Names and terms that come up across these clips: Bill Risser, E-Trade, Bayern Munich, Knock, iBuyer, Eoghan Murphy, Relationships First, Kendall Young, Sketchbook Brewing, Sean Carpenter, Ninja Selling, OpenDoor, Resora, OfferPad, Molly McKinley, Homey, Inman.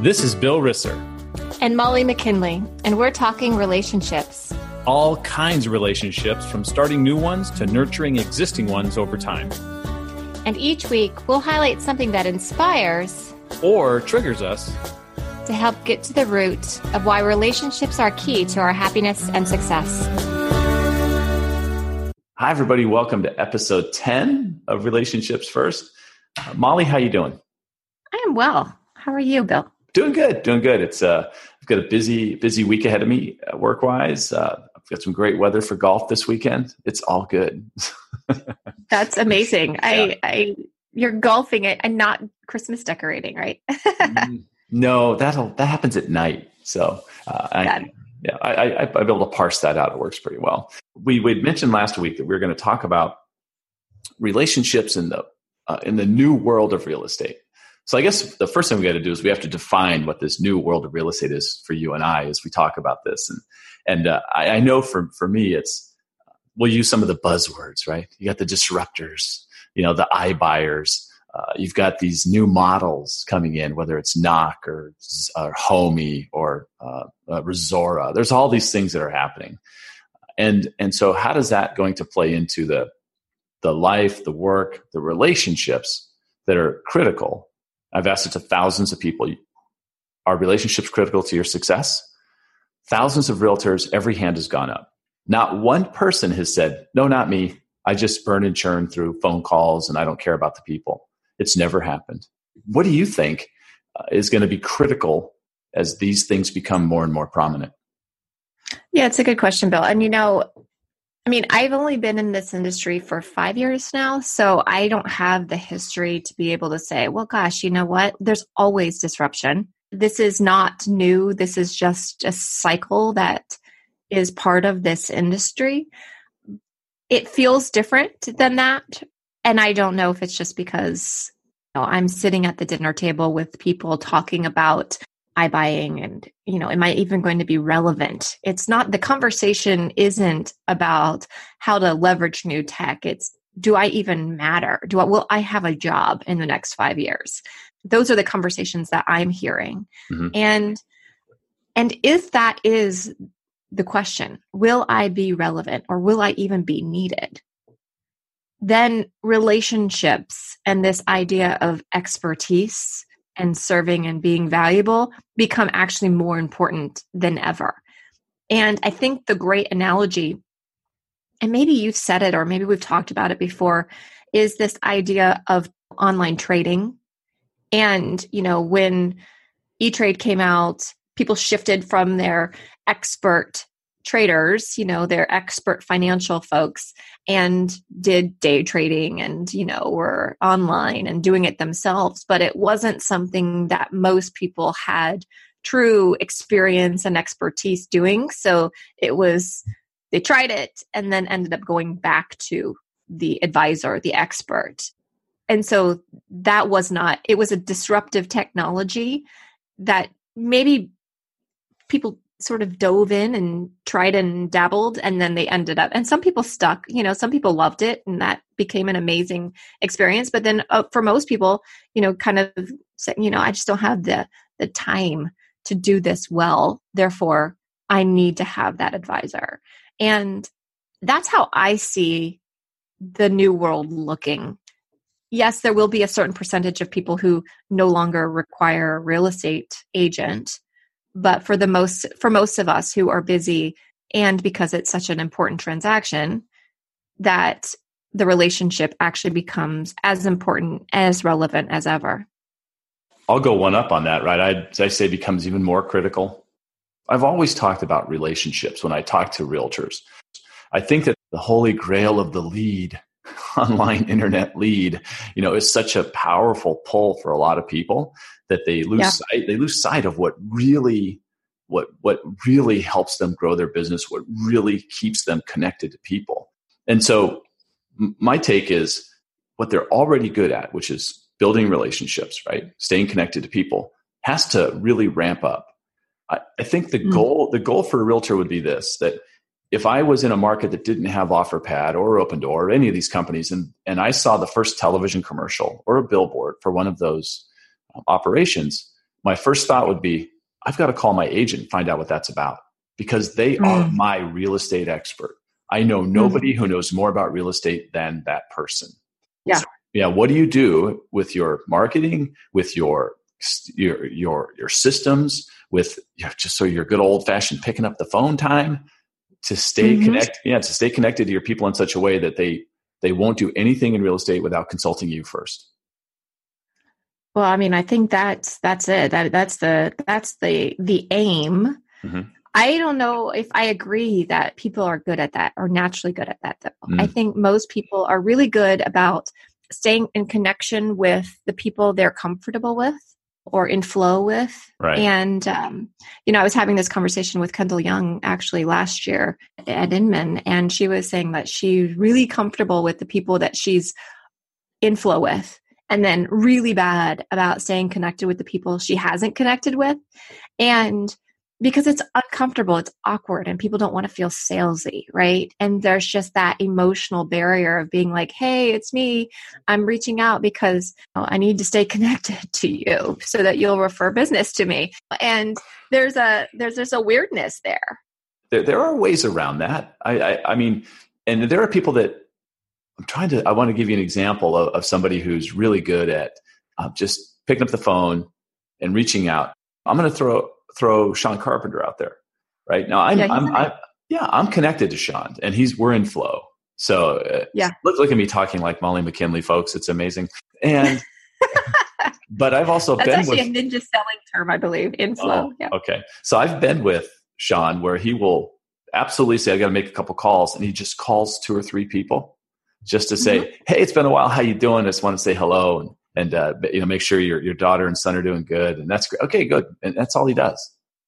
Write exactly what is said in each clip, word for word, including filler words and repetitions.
This is Bill Risser. And Molly McKinley, and we're talking relationships. All kinds of relationships, from starting new ones to nurturing existing ones over time. And each week, we'll highlight something that inspires or triggers us to help get to the root of why relationships are key to our happiness and success. Hi, everybody. Welcome to episode ten of Relationships First. Uh, Molly, how you doing? I am well. How are you, Bill? Doing good. Doing good. It's uh, I've got a busy, busy week ahead of me uh, work-wise. Uh, I've got some great weather for golf this weekend. It's all good. That's amazing. Yeah. I, I, you're golfing it and not Christmas decorating, right? No, that'll that happens at night. So uh, I, yeah, I, I, I'm able to parse that out. It works pretty well. We we mentioned last week that we were going to talk about relationships in the uh, in the new world of real estate. So I guess the first thing we got to do is we have to define what this new world of real estate is for you and I as we talk about this. And and uh, I, I know for for me, it's we'll use some of the buzzwords, right? You got the disruptors, you know, the iBuyers. Uh, you've got these new models coming in, whether it's Knock or, or Homey or uh, uh, Resora. There's all these things that are happening, and and so how does that going to play into the the life, the work, the relationships that are critical? I've asked it to thousands of people. Are relationships critical to your success? Thousands of realtors. Every hand has gone up. Not one person has said, "No, not me. I just burn and churn through phone calls, and I don't care about the people." It's never happened. What do you think uh, is going to be critical as these things become more and more prominent? Yeah, it's a good question, Bill. And you know, I mean, I've only been in this industry for five years now, so I don't have the history to be able to say, well, gosh, you know what? There's always disruption. This is not new. This is just a cycle that is part of this industry. It feels different than that. And I don't know if it's just because you know, I'm sitting at the dinner table with people talking about iBuying and, you know, am I even going to be relevant? It's not, the conversation isn't about how to leverage new tech. It's, do I even matter? Do I, will I have a job in the next five years? Those are the conversations that I'm hearing. Mm-hmm. And, and if that is the question, will I be relevant or will I even be needed? Then relationships and this idea of expertise and serving and being valuable become actually more important than ever. And I think the great analogy, and maybe you've said it or maybe we've talked about it before, is this idea of online trading. And, you know, when E-Trade came out, people shifted from their expert traders, you know, they're expert financial folks, and did day trading and, you know, were online and doing it themselves. But it wasn't something that most people had true experience and expertise doing. So it was, they tried it and then ended up going back to the advisor, the expert. And so that was not, it was a disruptive technology that maybe people sort of dove in and tried and dabbled, and then they ended up, and some people stuck, you know, some people loved it and that became an amazing experience. But then uh, for most people, you know, kind of said, you know, I just don't have the the time to do this well. Therefore, I need to have that advisor. And that's how I see the new world looking. Yes, there will be a certain percentage of people who no longer require a real estate agent. But for the most, for most of us who are busy, and because it's such an important transaction, that the relationship actually becomes as important, as relevant as ever. I'll go one up on that, right? I, I say it becomes even more critical. I've always talked about relationships when I talk to realtors. I think that the holy grail of the lead, online internet lead, you know, is such a powerful pull for a lot of people that they lose yeah. sight, they lose sight of what really, what, what really helps them grow their business, what really keeps them connected to people. And so m- my take is what they're already good at, which is building relationships, right? Staying connected to people, has to really ramp up. I, I think the mm-hmm. goal, the goal for a realtor would be this, that if I was in a market that didn't have OfferPad or OpenDoor or any of these companies, and, and I saw the first television commercial or a billboard for one of those um, operations, my first thought would be, I've got to call my agent and find out what that's about, because they mm. are my real estate expert. I know nobody mm-hmm. who knows more about real estate than that person. Yeah. So, yeah. What do you do with your marketing, with your, your, your, your systems, with you know, just so your good old fashioned picking up the phone time to stay mm-hmm. connected? Yeah. To stay connected to your people in such a way that they, they won't do anything in real estate without consulting you first. Well, I mean, I think that's, that's it. That that's the, that's the, the aim. Mm-hmm. I don't know if I agree that people are good at that or naturally good at that, though. Mm. I think most people are really good about staying in connection with the people they're comfortable with or in flow with. Right. And, um, you know, I was having this conversation with Kendall Young actually last year at Inman, and she was saying that she's really comfortable with the people that she's in flow with, and then really bad about staying connected with the people she hasn't connected with. And because it's uncomfortable, it's awkward, and people don't want to feel salesy, right? And there's just that emotional barrier of being like, hey, it's me. I'm reaching out because oh, I need to stay connected to you so that you'll refer business to me. And there's a there's there's a weirdness there. There, there are ways around that. I, I I mean, and there are people that I'm trying to, I want to give you an example of, of somebody who's really good at uh, just picking up the phone and reaching out. I'm going to throw... throw Sean Carpenter out there right now. I'm, yeah, I'm, I'm, yeah, I'm connected to Sean, and he's, we're in flow. So uh, yeah, look, look at me talking like Molly McKinley, folks. It's amazing. And, but I've also That's been actually with a Ninja Selling term, I believe, in flow. Oh, yeah. Okay. So I've been with Sean where he will absolutely say, I got to make a couple calls. And he just calls two or three people just to say, mm-hmm. hey, it's been a while. How you doing? I just want to say hello. And, And, uh, you know, make sure your, your daughter and son are doing good. And that's great. Okay, good. And that's all he does.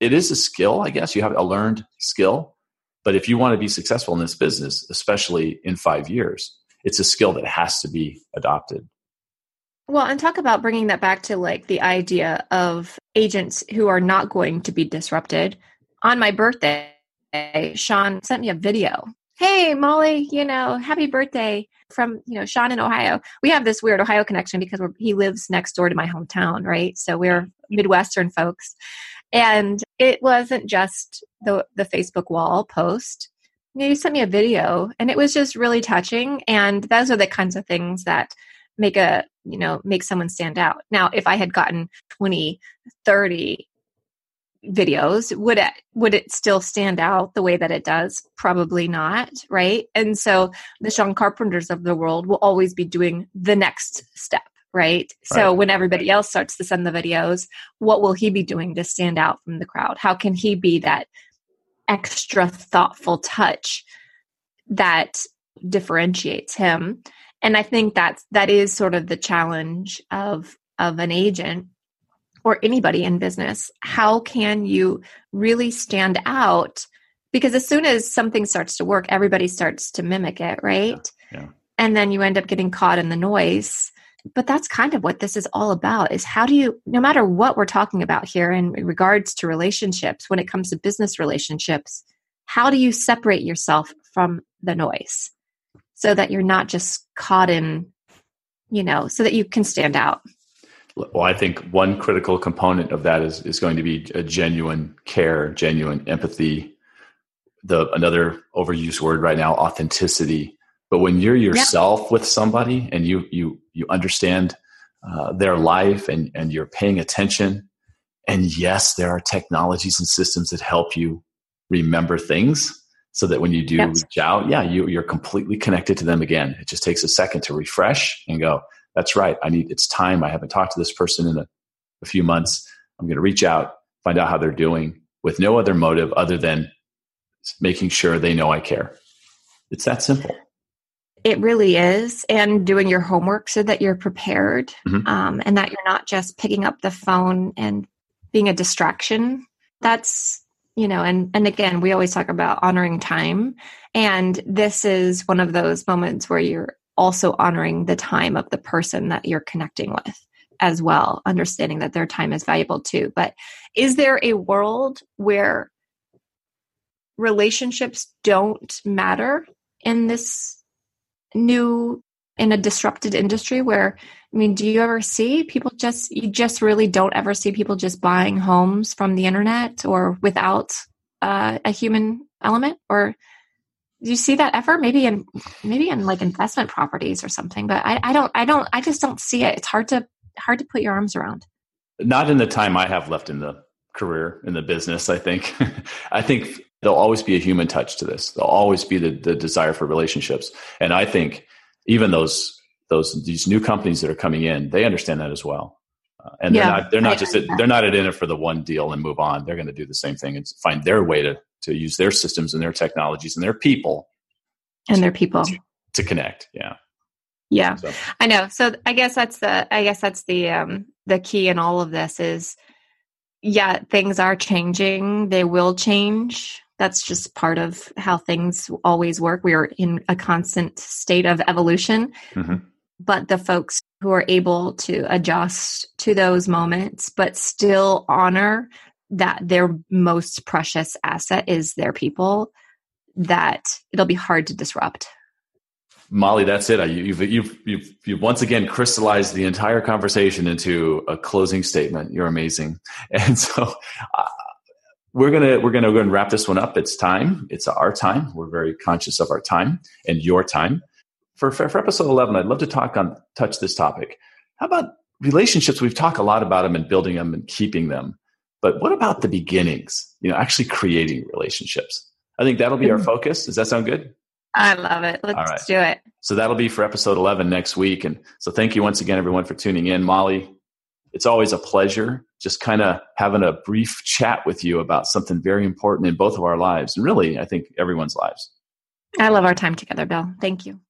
It is a skill, I guess. You have a learned skill. But if you want to be successful in this business, especially in five years, it's a skill that has to be adopted. Well, and talk about bringing that back to like the idea of agents who are not going to be disrupted. On my birthday, Sean sent me a video. Hey, Molly, you know, happy birthday from, you know, Sean in Ohio. We have this weird Ohio connection because we're, he lives next door to my hometown, right? So we're Midwestern folks. And it wasn't just the, the Facebook wall post. You know, he sent me a video, and it was just really touching. And those are the kinds of things that make a, you know, make someone stand out. Now, if I had gotten twenty, thirty videos, would it would it still stand out the way that it does? Probably not, right? And so the Sean Carpenters of the world will always be doing the next step, right? right? So when everybody else starts to send the videos, what will he be doing to stand out from the crowd? How can he be that extra thoughtful touch that differentiates him? And I think that's that is sort of the challenge of of an agent or anybody in business. How can you really stand out? Because as soon as something starts to work, everybody starts to mimic it, right? Yeah, yeah. And then you end up getting caught in the noise. But that's kind of what this is all about, is how do you, no matter what we're talking about here in regards to relationships, when it comes to business relationships, how do you separate yourself from the noise so that you're not just caught in, you know, so that you can stand out? Well, I think one critical component of that is, is going to be a genuine care, genuine empathy. The another overused word right now, authenticity. But when you're yourself yeah. with somebody, and you you you understand uh, their life, and and you're paying attention, and yes, there are technologies and systems that help you remember things, so that when you do yes. reach out, yeah, you you're completely connected to them again. It just takes a second to refresh and go, that's right. I need, it's time. I haven't talked to this person in a, a few months. I'm going to reach out, find out how they're doing, with no other motive other than making sure they know I care. It's that simple. It really is. And doing your homework so that you're prepared mm-hmm. um, and that you're not just picking up the phone and being a distraction. That's, you know, and, and again, we always talk about honoring time. And this is one of those moments where you're also honoring the time of the person that you're connecting with as well, understanding that their time is valuable too. But is there a world where relationships don't matter in this new in a disrupted industry where, I mean, do you ever see people just, you just really don't ever see people just buying homes from the internet or without uh, a human element? Or do you see that effort maybe in, maybe in like investment properties or something? But I, I don't, I don't, I just don't see it. It's hard to, hard to put your arms around. Not in the time I have left in the career, in the business, I think. I think there'll always be a human touch to this. There'll always be the, the desire for relationships. And I think even those, those, these new companies that are coming in, they understand that as well. Uh, and yeah, they're not, they're not just, at, they're not in it for the one deal and move on. They're going to do the same thing and find their way to, to use their systems and their technologies and their people. And to, their people. To, to connect. Yeah. Yeah, so. I know. So I guess that's the, I guess that's the, um, the key in all of this is, yeah, things are changing. They will change. That's just part of how things always work. We are in a constant state of evolution, mm-hmm. but the folks who are able to adjust to those moments, but still honor that their most precious asset is their people, that it'll be hard to disrupt. Molly, that's it. You've, you've, you've, you've once again crystallized the entire conversation into a closing statement. You're amazing. And so uh, we're going to, we're going to go and wrap this one up. It's time. It's our time. We're very conscious of our time and your time. For, for, for episode eleven, I'd love to talk on, touch this topic. How about relationships? We've talked a lot about them and building them and keeping them, but what about the beginnings, you know, actually creating relationships? I think that'll be our focus. Does that sound good? I love it. Let's right. do it. So that'll be for episode eleven next week. And so thank you once again, everyone, for tuning in. Molly, it's always a pleasure just kind of having a brief chat with you about something very important in both of our lives. And really, I think everyone's lives. I love our time together, Bill. Thank you.